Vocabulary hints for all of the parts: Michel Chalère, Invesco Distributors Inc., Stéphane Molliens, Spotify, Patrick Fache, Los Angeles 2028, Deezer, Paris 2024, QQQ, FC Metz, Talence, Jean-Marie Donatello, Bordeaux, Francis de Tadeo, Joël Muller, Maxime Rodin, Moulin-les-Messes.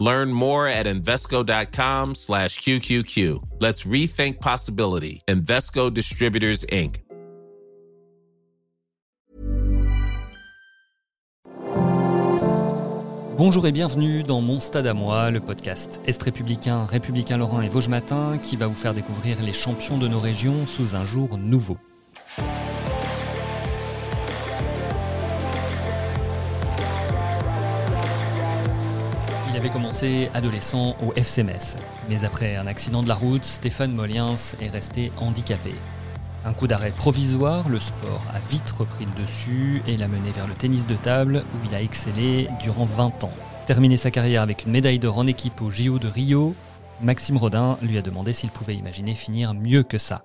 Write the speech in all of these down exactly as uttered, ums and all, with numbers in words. Learn more at Invesco.com slash QQQ. Let's rethink possibility. Invesco Distributors, Incorporated. Bonjour et bienvenue dans Mon Stade à moi, le podcast Est républicain, républicain lorrain et Vosges matin qui va vous faire découvrir les champions de nos régions sous un jour nouveau. Il avait commencé adolescent au F C Metz, mais après un accident de la route, Stéphane Molliens est resté handicapé. Un coup d'arrêt provisoire, le sport a vite repris le dessus et l'a mené vers le tennis de table où il a excellé durant vingt ans. Terminé sa carrière avec une médaille d'or en équipe aux J O de Rio, Maxime Rodin lui a demandé s'il pouvait imaginer finir mieux que ça.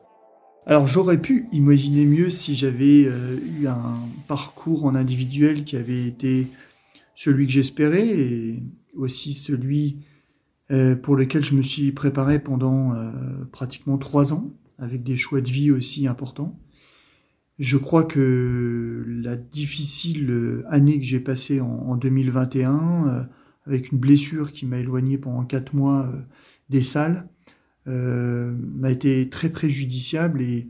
Alors j'aurais pu imaginer mieux si j'avais euh, eu un parcours en individuel qui avait été celui que j'espérais et aussi celui euh, pour lequel je me suis préparé pendant euh, pratiquement trois ans. Avec des choix de vie aussi importants. Je crois que la difficile année que j'ai passée en deux mille vingt et un, euh, avec une blessure qui m'a éloigné pendant quatre mois euh, des salles, euh, m'a été très préjudiciable et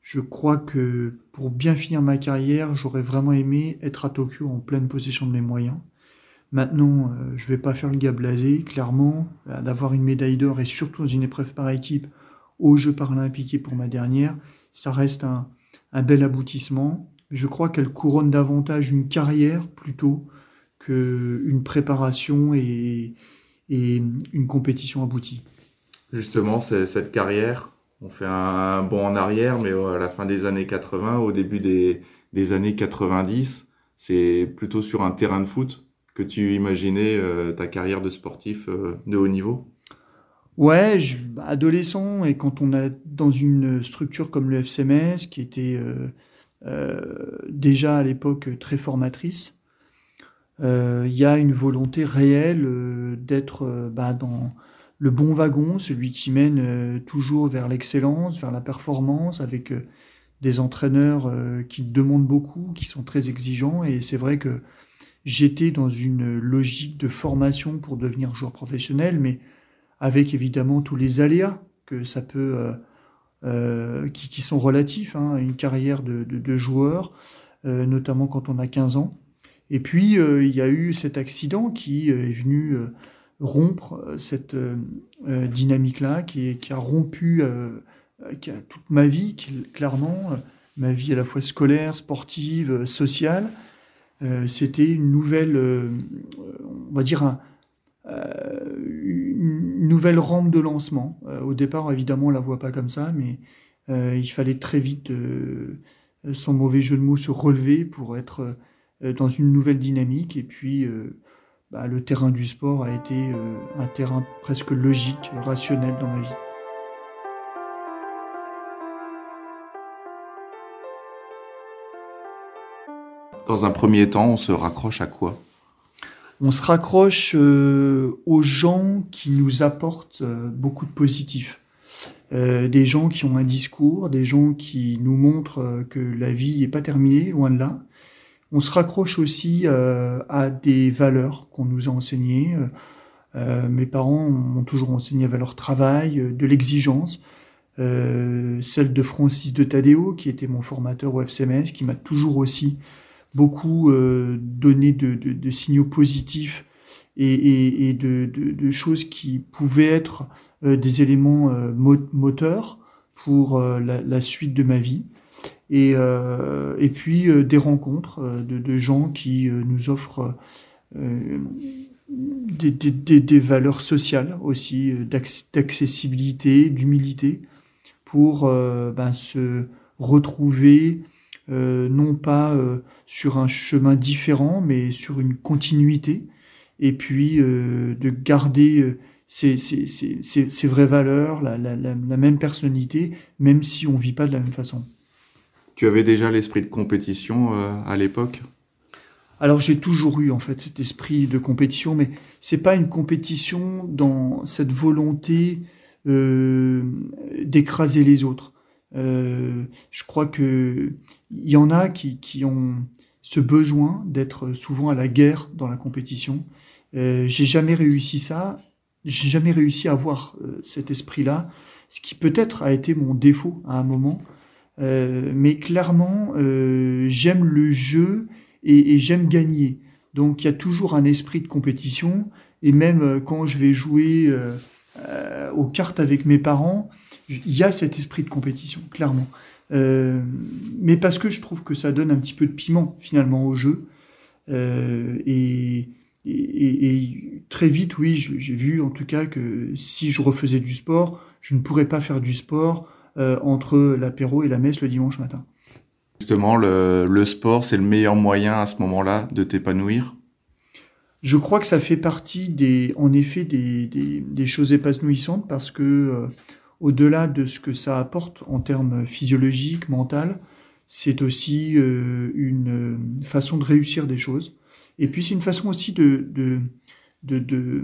je crois que pour bien finir ma carrière, j'aurais vraiment aimé être à Tokyo en pleine possession de mes moyens. Maintenant, euh, je ne vais pas faire le gars blasé, clairement, d'avoir une médaille d'or et surtout dans une épreuve par équipe aux Jeux paralympiques et pour ma dernière, ça reste un, un bel aboutissement. Je crois qu'elle couronne davantage une carrière plutôt qu'une préparation et, et une compétition aboutie. Justement, c'est cette carrière, on fait un bond en arrière, mais à la fin des années quatre-vingts, au début des, des années quatre-vingt-dix, c'est plutôt sur un terrain de foot que tu imaginais euh, ta carrière de sportif euh, de haut niveau ? Ouais, je, adolescent, et quand on est dans une structure comme le F C Metz, qui était euh, euh, déjà à l'époque très formatrice, il euh, y a une volonté réelle euh, d'être euh, bah, dans le bon wagon, celui qui mène euh, toujours vers l'excellence, vers la performance, avec euh, des entraîneurs euh, qui demandent beaucoup, qui sont très exigeants, et c'est vrai que j'étais dans une logique de formation pour devenir joueur professionnel, mais avec évidemment tous les aléas que ça peut, euh, euh, qui, qui sont relatifs hein, à une carrière de, de, de joueur, euh, notamment quand on a quinze ans. Et puis, euh, il y a eu cet accident qui est venu euh, rompre cette euh, dynamique-là, qui, qui a rompu euh, qui a toute ma vie, qui, clairement, euh, ma vie à la fois scolaire, sportive, euh, sociale. Euh, c'était une nouvelle, euh, on va dire, un, euh, une nouvelle rampe de lancement. Euh, au départ, évidemment, on ne la voit pas comme ça, mais euh, il fallait très vite, euh, sans mauvais jeu de mots, se relever pour être euh, dans une nouvelle dynamique. Et puis, euh, bah, le terrain du sport a été euh, un terrain presque logique, rationnel dans ma vie. Dans un premier temps, on se raccroche à quoi ? On se raccroche euh, aux gens qui nous apportent euh, beaucoup de positifs. Euh, des gens qui ont un discours, des gens qui nous montrent euh, que la vie n'est pas terminée, loin de là. On se raccroche aussi euh, à des valeurs qu'on nous a enseignées. Euh, mes parents m'ont toujours enseigné à valeur travail, euh, de l'exigence. Euh, celle de Francis de Tadeo, qui était mon formateur au F C Metz, qui m'a toujours aussi beaucoup euh, donné de, de, de signaux positifs et, et, et de, de, de choses qui pouvaient être euh, des éléments euh, moteurs pour euh, la, la suite de ma vie. Et, euh, et puis euh, des rencontres euh, de, de gens qui euh, nous offrent euh, des, des, des, des valeurs sociales aussi, euh, d'accessibilité, d'humilité, pour euh, ben, se retrouver... Euh, non pas euh, sur un chemin différent, mais sur une continuité, et puis euh, de garder euh, ces, ces, ces, ces, ces vraies valeurs, la, la, la, la même personnalité, même si on ne vit pas de la même façon. Tu avais déjà l'esprit de compétition euh, à l'époque ? Alors j'ai toujours eu en fait cet esprit de compétition, mais c'est pas une compétition dans cette volonté euh, d'écraser les autres. Euh, je crois que il y en a qui, qui ont ce besoin d'être souvent à la guerre dans la compétition. Euh, j'ai jamais réussi ça, j'ai jamais réussi à avoir euh, cet esprit-là, ce qui peut-être a été mon défaut à un moment. Euh, mais clairement, euh, j'aime le jeu. Et, et j'aime gagner. Donc il y a toujours un esprit de compétition, et même euh, quand je vais jouer euh, euh, aux cartes avec mes parents, il y a cet esprit de compétition, clairement. Euh, mais parce que je trouve que ça donne un petit peu de piment, finalement, au jeu. Euh, et, et, et, et très vite, oui, j'ai vu en tout cas que si je refaisais du sport, je ne pourrais pas faire du sport euh, entre l'apéro et la messe le dimanche matin. Justement, le, le sport, c'est le meilleur moyen à ce moment-là de t'épanouir ? Je crois que ça fait partie, des, en effet, des, des, des choses épanouissantes parce que, euh, au-delà de ce que ça apporte en termes physiologiques, mentaux, c'est aussi euh, une façon de réussir des choses. Et puis, c'est une façon aussi de, de, de, de,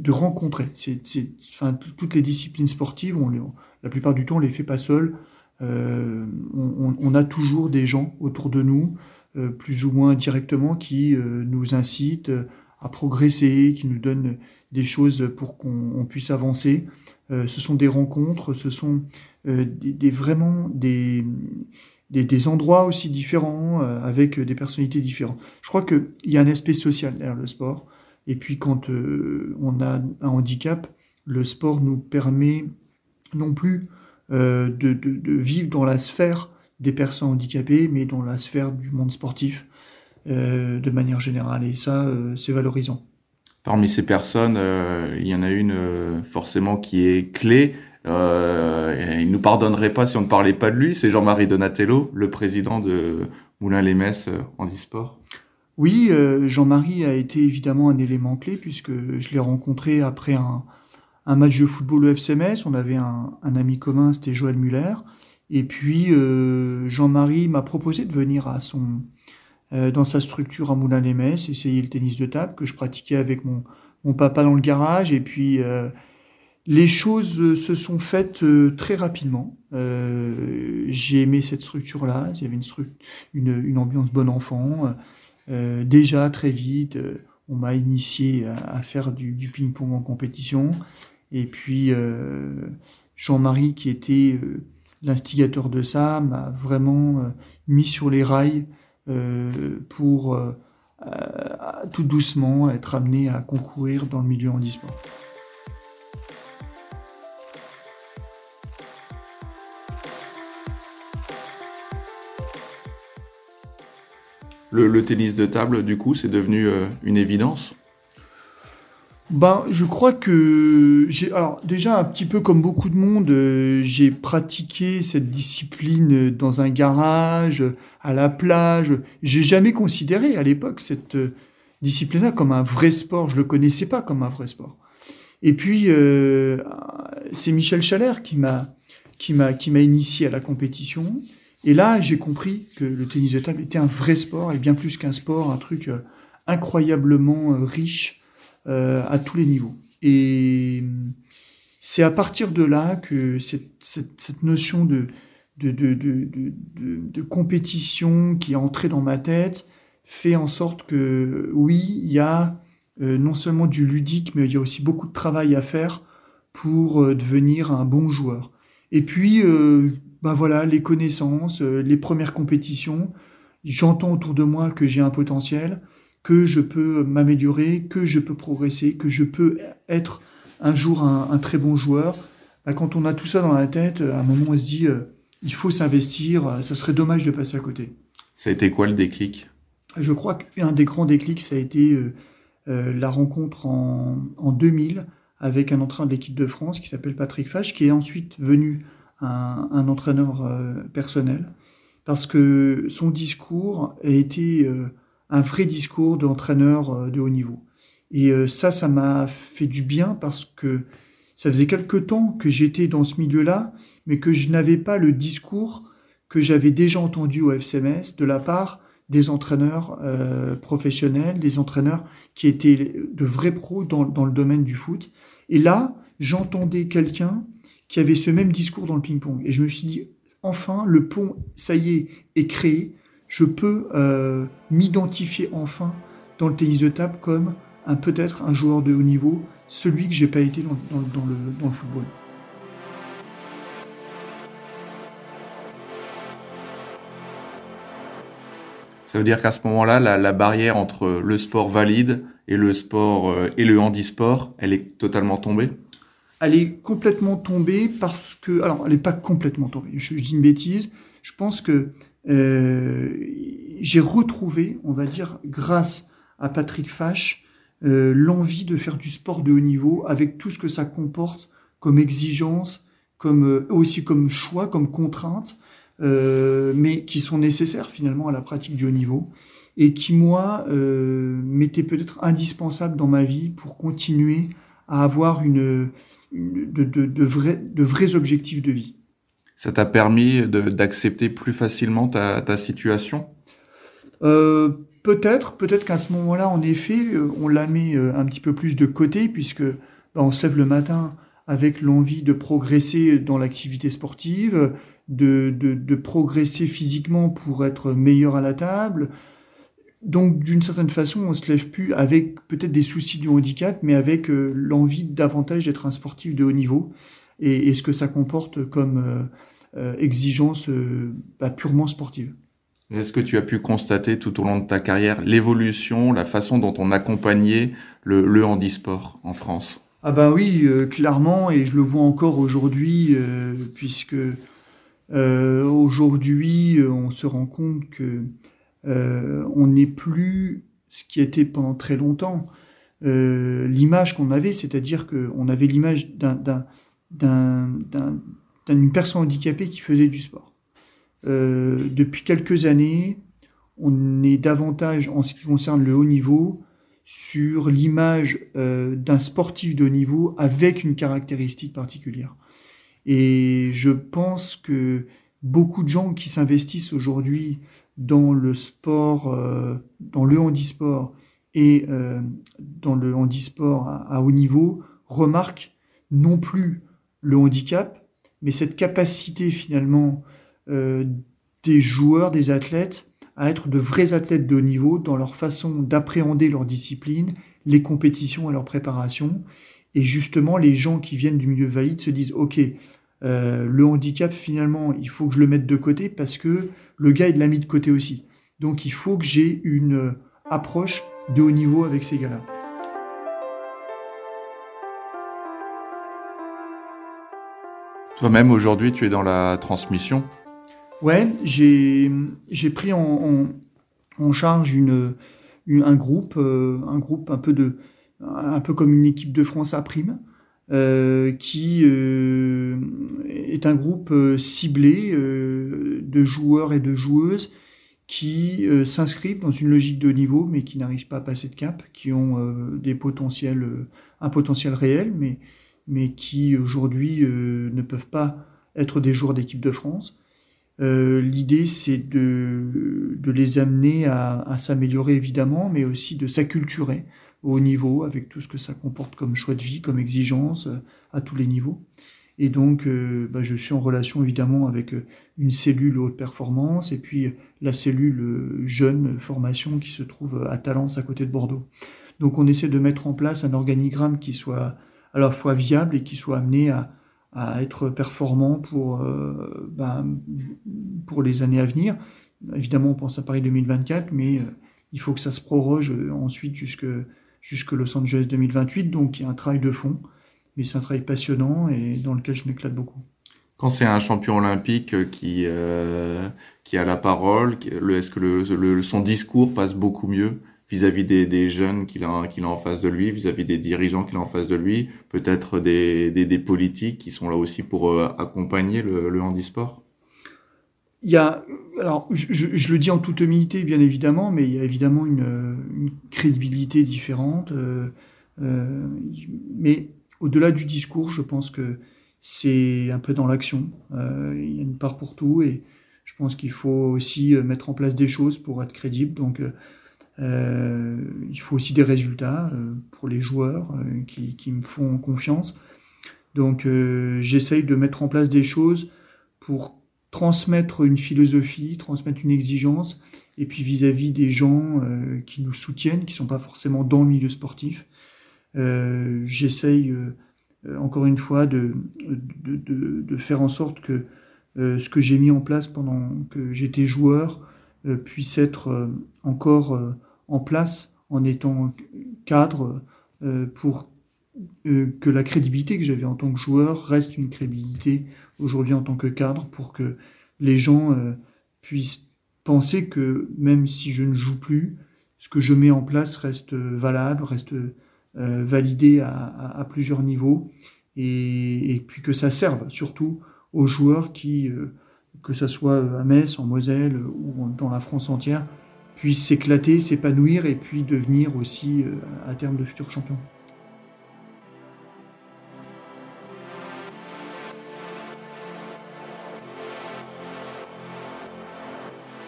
de rencontrer. C'est, c'est, enfin, toutes les disciplines sportives, on les, on, la plupart du temps, on ne les fait pas seuls. Euh, on, on a toujours des gens autour de nous, euh, plus ou moins directement, qui euh, nous incitent à progresser, qui nous donnent des choses pour qu'on on puisse avancer. Euh, ce sont des rencontres, ce sont euh, des, des, vraiment des, des, des endroits aussi différents, euh, avec des personnalités différentes. Je crois qu'il y a un aspect social derrière le sport. Et puis quand euh, on a un handicap, le sport nous permet non plus... Euh, de, de, de vivre dans la sphère des personnes handicapées, mais dans la sphère du monde sportif euh, de manière générale. Et ça, euh, c'est valorisant. Parmi ces personnes, euh, il y en a une euh, forcément qui est clé. Euh, il ne nous pardonnerait pas si on ne parlait pas de lui. C'est Jean-Marie Donatello, le président de Moulin-les-Messes euh, handisport. Oui, euh, Jean-Marie a été évidemment un élément clé puisque je l'ai rencontré après un... un match de football au F C Metz, on avait un, un ami commun, c'était Joël Muller, et puis euh, Jean-Marie m'a proposé de venir à son, euh, dans sa structure à Moulin-les-Messes, essayer le tennis de table que je pratiquais avec mon, mon papa dans le garage, et puis euh, les choses se sont faites euh, très rapidement. Euh, j'ai aimé cette structure-là, il y avait une, stru- une, une ambiance bon enfant, euh, déjà très vite, euh, on m'a initié à, à faire du, du ping-pong en compétition. Et puis, euh, Jean-Marie, qui était euh, l'instigateur de ça, m'a vraiment euh, mis sur les rails euh, pour euh, euh, tout doucement être amené à concourir dans le milieu handisport. Le, le tennis de table, du coup, c'est devenu euh, une évidence ? Ben, je crois que j'ai, alors déjà un petit peu comme beaucoup de monde, euh, j'ai pratiqué cette discipline dans un garage, à la plage. J'ai jamais considéré à l'époque cette euh, discipline-là comme un vrai sport. Je le connaissais pas comme un vrai sport. Et puis euh, c'est Michel Chalère qui m'a qui m'a qui m'a initié à la compétition. Et là, j'ai compris que le tennis de table était un vrai sport et bien plus qu'un sport, un truc euh, incroyablement euh, riche. Euh, à tous les niveaux. Et c'est à partir de là que cette, cette, cette notion de, de, de, de, de, de compétition qui est entrée dans ma tête fait en sorte que, oui, il y a euh, non seulement du ludique, mais il y a aussi beaucoup de travail à faire pour euh, devenir un bon joueur. Et puis, euh, ben voilà, les connaissances, euh, les premières compétitions, j'entends autour de moi que j'ai un potentiel, que je peux m'améliorer, que je peux progresser, que je peux être un jour un, un très bon joueur. Bah, quand on a tout ça dans la tête, à un moment, on se dit euh, il faut s'investir, euh, ça serait dommage de passer à côté. Ça a été quoi le déclic ? Je crois qu'un des grands déclics, ça a été euh, euh, la rencontre en, en deux mille avec un entraîneur de l'équipe de France qui s'appelle Patrick Fache, qui est ensuite venu un, un entraîneur euh, personnel, parce que son discours a été... Euh, un vrai discours d'entraîneur de haut niveau. Et euh, ça, ça m'a fait du bien parce que ça faisait quelque temps que j'étais dans ce milieu-là, mais que je n'avais pas le discours que j'avais déjà entendu au F C Metz de la part des entraîneurs euh, professionnels, des entraîneurs qui étaient de vrais pros dans, dans le domaine du foot. Et là, j'entendais quelqu'un qui avait ce même discours dans le ping-pong. Et je me suis dit, enfin, le pont, ça y est, est créé. Je peux euh, m'identifier enfin dans le tennis de table comme un, peut-être un joueur de haut niveau, celui que je n'ai pas été dans, dans, dans, le, dans le football. Ça veut dire qu'à ce moment-là, la, la barrière entre le sport valide et le sport euh, et le handisport, elle est totalement tombée ? Elle est complètement tombée parce que... Alors, elle n'est pas complètement tombée, je, je dis une bêtise. Je pense que euh, j'ai retrouvé, on va dire, grâce à Patrick Fache, euh, l'envie de faire du sport de haut niveau avec tout ce que ça comporte comme exigence, comme, euh, aussi comme choix, comme contrainte. Euh, mais qui sont nécessaires finalement à la pratique du haut niveau et qui, moi, euh, m'étaient peut-être indispensables dans ma vie pour continuer à avoir une, une, de, de, de, vrais, de vrais objectifs de vie. Ça t'a permis de, d'accepter plus facilement ta, ta situation ? euh, Peut-être, peut-être qu'à ce moment-là, en effet, on la met un petit peu plus de côté puisque ben, on se lève le matin avec l'envie de progresser dans l'activité sportive, De, de, de progresser physiquement pour être meilleur à la table. Donc, d'une certaine façon, on ne se lève plus avec peut-être des soucis du handicap, mais avec euh, l'envie davantage d'être un sportif de haut niveau et, et ce que ça comporte comme euh, euh, exigence euh, bah, purement sportive. Est-ce que tu as pu constater tout au long de ta carrière l'évolution, la façon dont on accompagnait le, le handisport en France ? Ah ben oui, euh, clairement, et je le vois encore aujourd'hui, euh, puisque... Euh, aujourd'hui, on se rend compte que euh, on n'est plus ce qui était pendant très longtemps euh, l'image qu'on avait, c'est-à-dire qu'on avait l'image d'un, d'un, d'un, d'un, d'une personne handicapée qui faisait du sport. Euh, depuis quelques années, on est davantage, en ce qui concerne le haut niveau, sur l'image euh, d'un sportif de haut niveau avec une caractéristique particulière. Et je pense que beaucoup de gens qui s'investissent aujourd'hui dans le sport, euh, dans le handisport et euh, dans le handisport à, à haut niveau remarquent non plus le handicap, mais cette capacité finalement euh, des joueurs, des athlètes à être de vrais athlètes de haut niveau dans leur façon d'appréhender leur discipline, les compétitions et leur préparation. Et justement, les gens qui viennent du milieu valide se disent « Ok, euh, le handicap, finalement, il faut que je le mette de côté parce que le gars, il l'a mis de côté aussi. Donc, il faut que j'ai une approche de haut niveau avec ces gars-là. » Toi-même, aujourd'hui, tu es dans la transmission ? Ouais, j'ai, j'ai pris en, en, en charge une, une, un groupe, euh, un groupe un peu de... un peu comme une équipe de France A prime, euh, qui euh, est un groupe ciblé euh, de joueurs et de joueuses qui euh, s'inscrivent dans une logique de niveau, mais qui n'arrivent pas à passer de cap, qui ont euh, des potentiels, euh, un potentiel réel, mais, mais qui aujourd'hui euh, ne peuvent pas être des joueurs d'équipe de France. Euh, l'idée, c'est de, de les amener à, à s'améliorer, évidemment, mais aussi de s'acculturer au niveau, avec tout ce que ça comporte comme choix de vie, comme exigence, à tous les niveaux. Et donc, euh, bah, je suis en relation évidemment avec une cellule haute performance et puis la cellule jeune formation qui se trouve à Talence, à côté de Bordeaux. Donc, on essaie de mettre en place un organigramme qui soit à la fois viable et qui soit amené à, à être performant pour, euh, bah, pour les années à venir. Évidemment, on pense à Paris deux mille vingt-quatre, mais euh, il faut que ça se proroge ensuite jusque jusque Los Angeles deux mille vingt-huit, donc il y a un travail de fond, mais c'est un travail passionnant et dans lequel je m'éclate beaucoup. Quand c'est un champion olympique qui, euh, qui a la parole, le, est-ce que le, le, son discours passe beaucoup mieux vis-à-vis des, des jeunes qu'il a, qu'il a en face de lui, vis-à-vis des dirigeants qu'il a en face de lui, peut-être des, des, des politiques qui sont là aussi pour accompagner le, le handisport ? il y a, alors je, je le dis en toute humilité bien évidemment, mais il y a évidemment une, une crédibilité différente. Euh, euh, mais au-delà du discours, je pense que c'est un peu dans l'action. Euh, il y a une part pour tout et je pense qu'il faut aussi mettre en place des choses pour être crédible. Donc euh, il faut aussi des résultats euh, pour les joueurs euh, qui, qui me font confiance. Donc euh, j'essaye de mettre en place des choses pour transmettre une philosophie, transmettre une exigence, et puis vis-à-vis des gens euh, qui nous soutiennent, qui ne sont pas forcément dans le milieu sportif. Euh, j'essaye, euh, encore une fois, de, de, de, de faire en sorte que euh, ce que j'ai mis en place pendant que j'étais joueur euh, puisse être euh, encore euh, en place en étant cadre euh, pour Euh, que la crédibilité que j'avais en tant que joueur reste une crédibilité aujourd'hui en tant que cadre, pour que les gens euh, puissent penser que même si je ne joue plus, ce que je mets en place reste valable, reste euh, validé à, à, à plusieurs niveaux, et, et puis que ça serve surtout aux joueurs qui, euh, que ça soit à Metz, en Moselle ou dans la France entière, puissent s'éclater, s'épanouir et puis devenir aussi euh, à terme de futurs champions.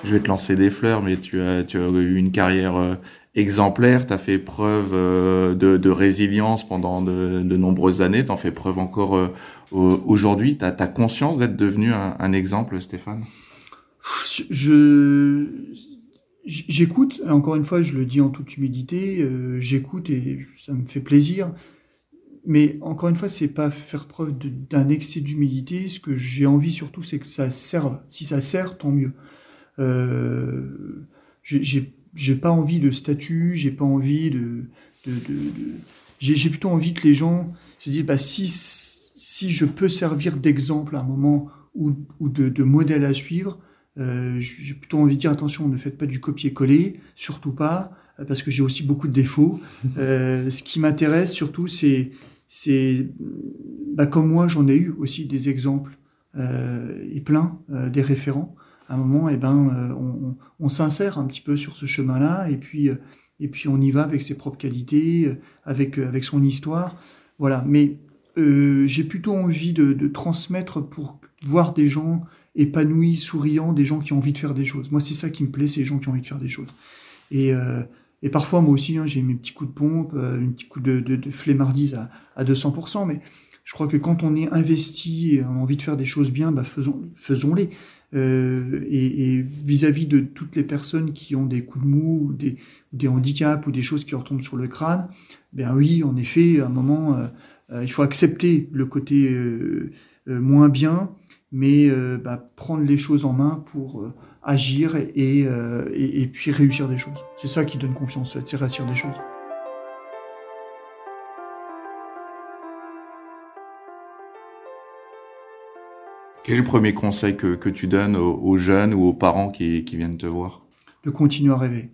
Je vais te lancer des fleurs, mais tu as, tu as eu une carrière euh, exemplaire, tu as fait preuve euh, de, de résilience pendant de, de nombreuses années, tu en fais preuve encore euh, aujourd'hui. Tu as conscience d'être devenu un, un exemple, Stéphane ? je, J'écoute, encore une fois, je le dis en toute humilité, euh, j'écoute et ça me fait plaisir. Mais encore une fois, c'est pas faire preuve de, d'un excès d'humilité. Ce que j'ai envie surtout, c'est que ça serve. Si ça sert, tant mieux. Euh, j'ai, j'ai, j'ai pas envie de statut, j'ai pas envie de, de, de, de j'ai, j'ai plutôt envie que les gens se disent bah si si je peux servir d'exemple à un moment ou ou de, de modèle à suivre, euh, j'ai plutôt envie de dire attention, ne faites pas du copier-coller, surtout pas, parce que j'ai aussi beaucoup de défauts. Euh, ce qui m'intéresse surtout, c'est c'est bah comme moi j'en ai eu aussi des exemples euh, et plein euh, des référents. À un moment, eh ben, euh, on, on, on s'insère un petit peu sur ce chemin-là, et puis, euh, et puis on y va avec ses propres qualités, euh, avec, euh, avec son histoire. Voilà. Mais euh, j'ai plutôt envie de, de transmettre pour voir des gens épanouis, souriants, des gens qui ont envie de faire des choses. Moi, c'est ça qui me plaît, c'est les gens qui ont envie de faire des choses. Et, euh, et parfois, moi aussi, hein, j'ai mes petits coups de pompe, euh, mes petits coups de, de, de flemmardise à, à deux cents pour cent, mais je crois que quand on est investi et on a envie de faire des choses bien, bah faisons, faisons-les. Euh, et, et vis-à-vis de toutes les personnes qui ont des coups de mou, des, des handicaps ou des choses qui leur tombent sur le crâne, ben oui, en effet, à un moment, euh, euh, il faut accepter le côté euh, euh, moins bien, mais euh, bah, prendre les choses en main pour euh, agir et, et, euh, et, et puis réussir des choses. C'est ça qui donne confiance, c'est réussir des choses. Quel est le premier conseil que, que tu donnes aux, aux jeunes ou aux parents qui, qui viennent te voir ? De continuer à rêver.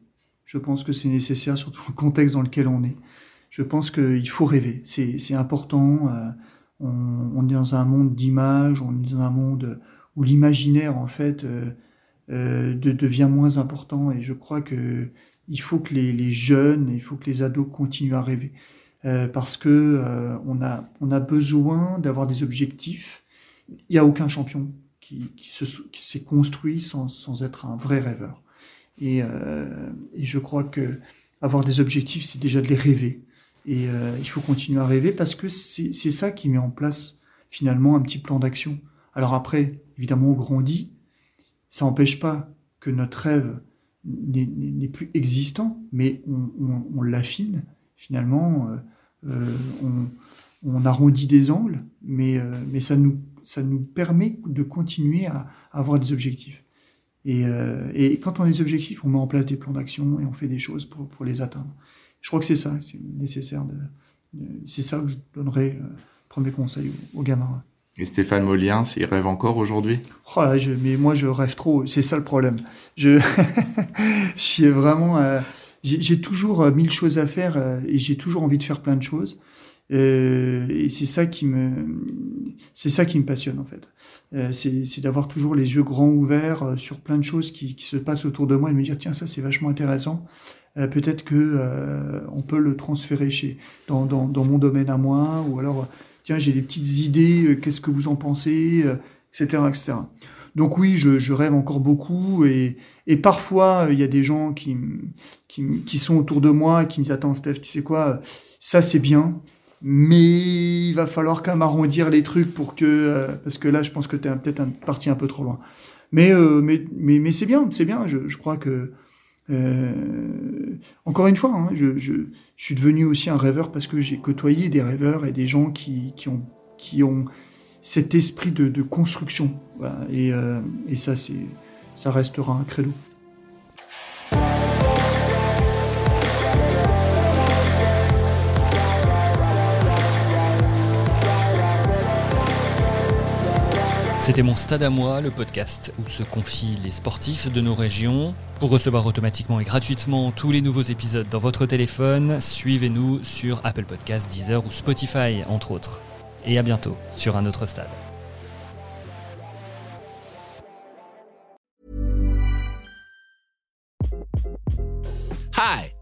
Je pense que c'est nécessaire, surtout le contexte dans lequel on est. Je pense qu'il faut rêver. C'est, c'est important. Euh, on, on est dans un monde d'images, on est dans un monde où l'imaginaire, en fait, euh, euh, de, devient moins important. Et je crois qu'il faut que les, les jeunes, il faut que les ados continuent à rêver. Euh, parce que euh, on a, on a besoin d'avoir des objectifs. Il n'y a aucun champion qui, qui, se, qui s'est construit sans, sans être un vrai rêveur. Et, euh, et je crois qu'avoir des objectifs, c'est déjà de les rêver. Et euh, il faut continuer à rêver parce que c'est, c'est ça qui met en place finalement un petit plan d'action. Alors après, évidemment, on grandit. Ça n'empêche pas que notre rêve n'est, n'est plus existant, mais on, on, on l'affine finalement. Euh, euh, on... On arrondit des angles, mais, euh, mais ça, nous, ça nous permet de continuer à, à avoir des objectifs. Et, euh, et quand on a des objectifs, on met en place des plans d'action et on fait des choses pour, pour les atteindre. Je crois que c'est ça, c'est nécessaire. De, de, c'est ça que je donnerais euh, premier conseil aux, aux gamins. Et Stéphane Molliens, il rêve encore aujourd'hui ? Oh là, je, mais moi, je rêve trop, c'est ça le problème. Je, je suis vraiment, euh, j'ai, j'ai toujours euh, mille choses à faire euh, et j'ai toujours envie de faire plein de choses. Euh, et c'est ça qui me, c'est ça qui me passionne en fait. Euh, c'est, c'est d'avoir toujours les yeux grands ouverts sur plein de choses qui, qui se passent autour de moi et me dire tiens ça c'est vachement intéressant. Euh, peut-être que euh, on peut le transférer chez dans, dans dans mon domaine à moi ou alors tiens j'ai des petites idées. Euh, qu'est-ce que vous en pensez, euh, et cetera et cetera. Donc oui, je, je rêve encore beaucoup et, et parfois il y a des gens qui, qui, qui sont autour de moi et qui me disent attends Steph, tu sais quoi, ça c'est bien, mais il va falloir quand même arrondir les trucs pour que euh, parce que là je pense que t'es peut-être parti un peu trop loin. Mais euh, mais mais mais c'est bien, c'est bien. Je, je crois que euh, encore une fois, hein, je, je je suis devenu aussi un rêveur parce que j'ai côtoyé des rêveurs et des gens qui qui ont qui ont cet esprit de, de construction. Voilà. Et, euh, et ça, c'est, ça restera un credo. C'était Mon Stade à moi, le podcast où se confient les sportifs de nos régions. Pour recevoir automatiquement et gratuitement tous les nouveaux épisodes dans votre téléphone, suivez-nous sur Apple Podcasts, Deezer ou Spotify, entre autres. Et à bientôt sur un autre stade. Hi,